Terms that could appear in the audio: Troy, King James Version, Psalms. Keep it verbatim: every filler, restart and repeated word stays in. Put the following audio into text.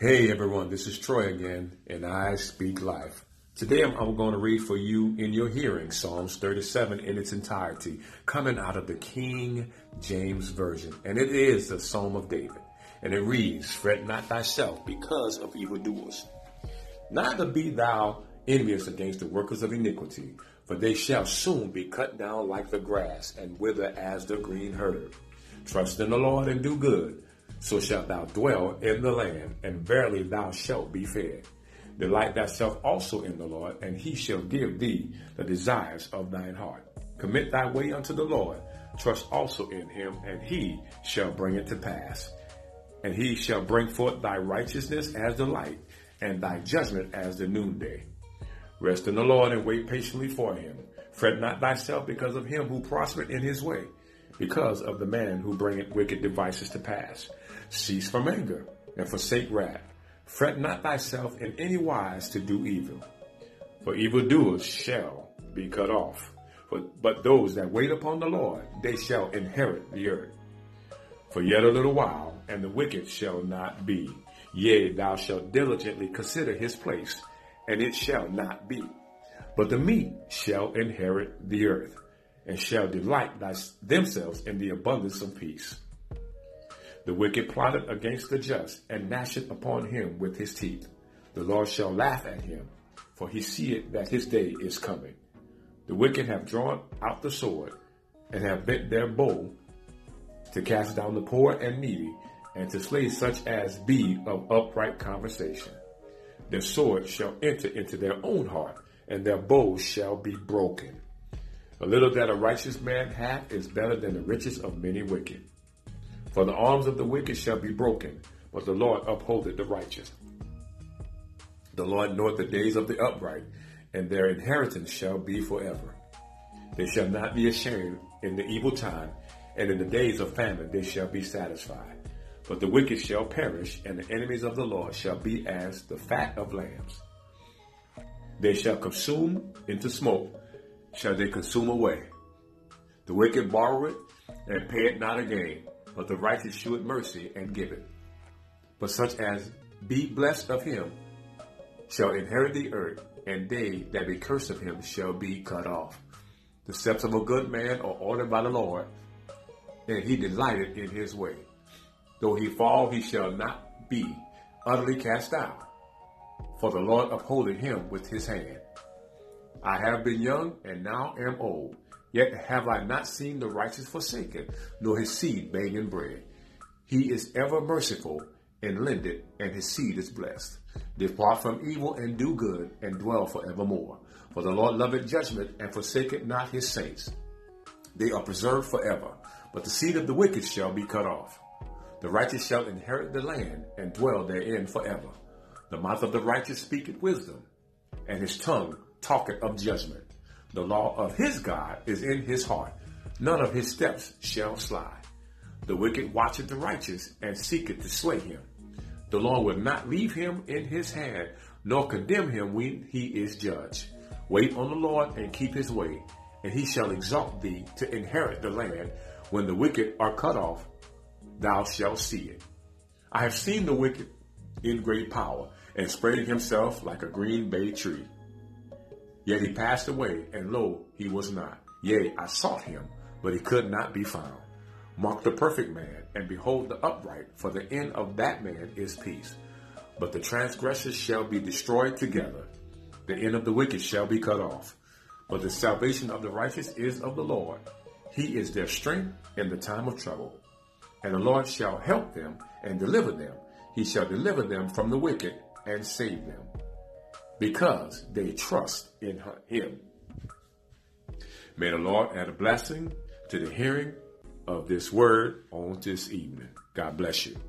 Hey everyone, this is Troy again, and I speak life. Today I'm, I'm going to read for you in your hearing Psalms thirty-seven in its entirety, coming out of the King James Version. And it is the Psalm of David. And it reads, "Fret not thyself because of evildoers, neither be thou envious against the workers of iniquity, for they shall soon be cut down like the grass and wither as the green herb. Trust in the Lord and do good. So shalt thou dwell in the land, and verily thou shalt be fed. Delight thyself also in the Lord, and he shall give thee the desires of thine heart. Commit thy way unto the Lord, trust also in him, and he shall bring it to pass. And he shall bring forth thy righteousness as the light, and thy judgment as the noonday. Rest in the Lord, and wait patiently for him. Fret not thyself because of him who prospereth in his way, because of the man who bringeth wicked devices to pass. Cease from anger, and forsake wrath. Fret not thyself in any wise to do evil. For evildoers shall be cut off. But those that wait upon the Lord, they shall inherit the earth. For yet a little while, and the wicked shall not be. Yea, thou shalt diligently consider his place, and it shall not be. But the meek shall inherit the earth, and shall delight thy, themselves in the abundance of peace. The wicked plotted against the just, and gnasheth upon him with his teeth. The Lord shall laugh at him, for he seeth that his day is coming. The wicked have drawn out the sword, and have bent their bow, to cast down the poor and needy, and to slay such as be of upright conversation. Their sword shall enter into their own heart, and their bows shall be broken. A little that a righteous man hath is better than the riches of many wicked. For the arms of the wicked shall be broken, but the Lord upholdeth the righteous. The Lord knoweth the days of the upright, and their inheritance shall be forever. They shall not be ashamed in the evil time, and in the days of famine they shall be satisfied. But the wicked shall perish, and the enemies of the Lord shall be as the fat of lambs. They shall consume into smoke, shall they consume away. The wicked borrow it, and pay it not again, but the righteous sheweth mercy, and give it. But such as be blessed of him shall inherit the earth, and they that be cursed of him shall be cut off. The steps of a good man are ordered by the Lord, and he delighteth in his way. Though he fall, he shall not be utterly cast down, for the Lord upholdeth him with his hand. I have been young, and now am old, yet have I not seen the righteous forsaken, nor his seed begging bread. He is ever merciful, and lendeth, and his seed is blessed. Depart from evil, and do good, and dwell forevermore. For the Lord loveth judgment, and forsaketh not his saints. They are preserved forever, but the seed of the wicked shall be cut off. The righteous shall inherit the land, and dwell therein forever. The mouth of the righteous speaketh wisdom, and his tongue talketh of judgment. The law of his God is in his heart. None of his steps shall slide. The wicked watcheth the righteous, and seeketh to slay him. The Lord will not leave him in his hand, nor condemn him when he is judged. Wait on the Lord, and keep his way, and he shall exalt thee to inherit the land. When the wicked are cut off, thou shalt see it. I have seen the wicked in great power, and spreading himself like a green bay tree. Yet he passed away, and lo, he was not. Yea, I sought him, but he could not be found. Mark the perfect man, and behold the upright, for the end of that man is peace. But the transgressors shall be destroyed together. The end of the wicked shall be cut off. But the salvation of the righteous is of the Lord. He is their strength in the time of trouble. And the Lord shall help them, and deliver them. He shall deliver them from the wicked, and save them, because they trust in him." May the Lord add a blessing to the hearing of this word on this evening. God bless you.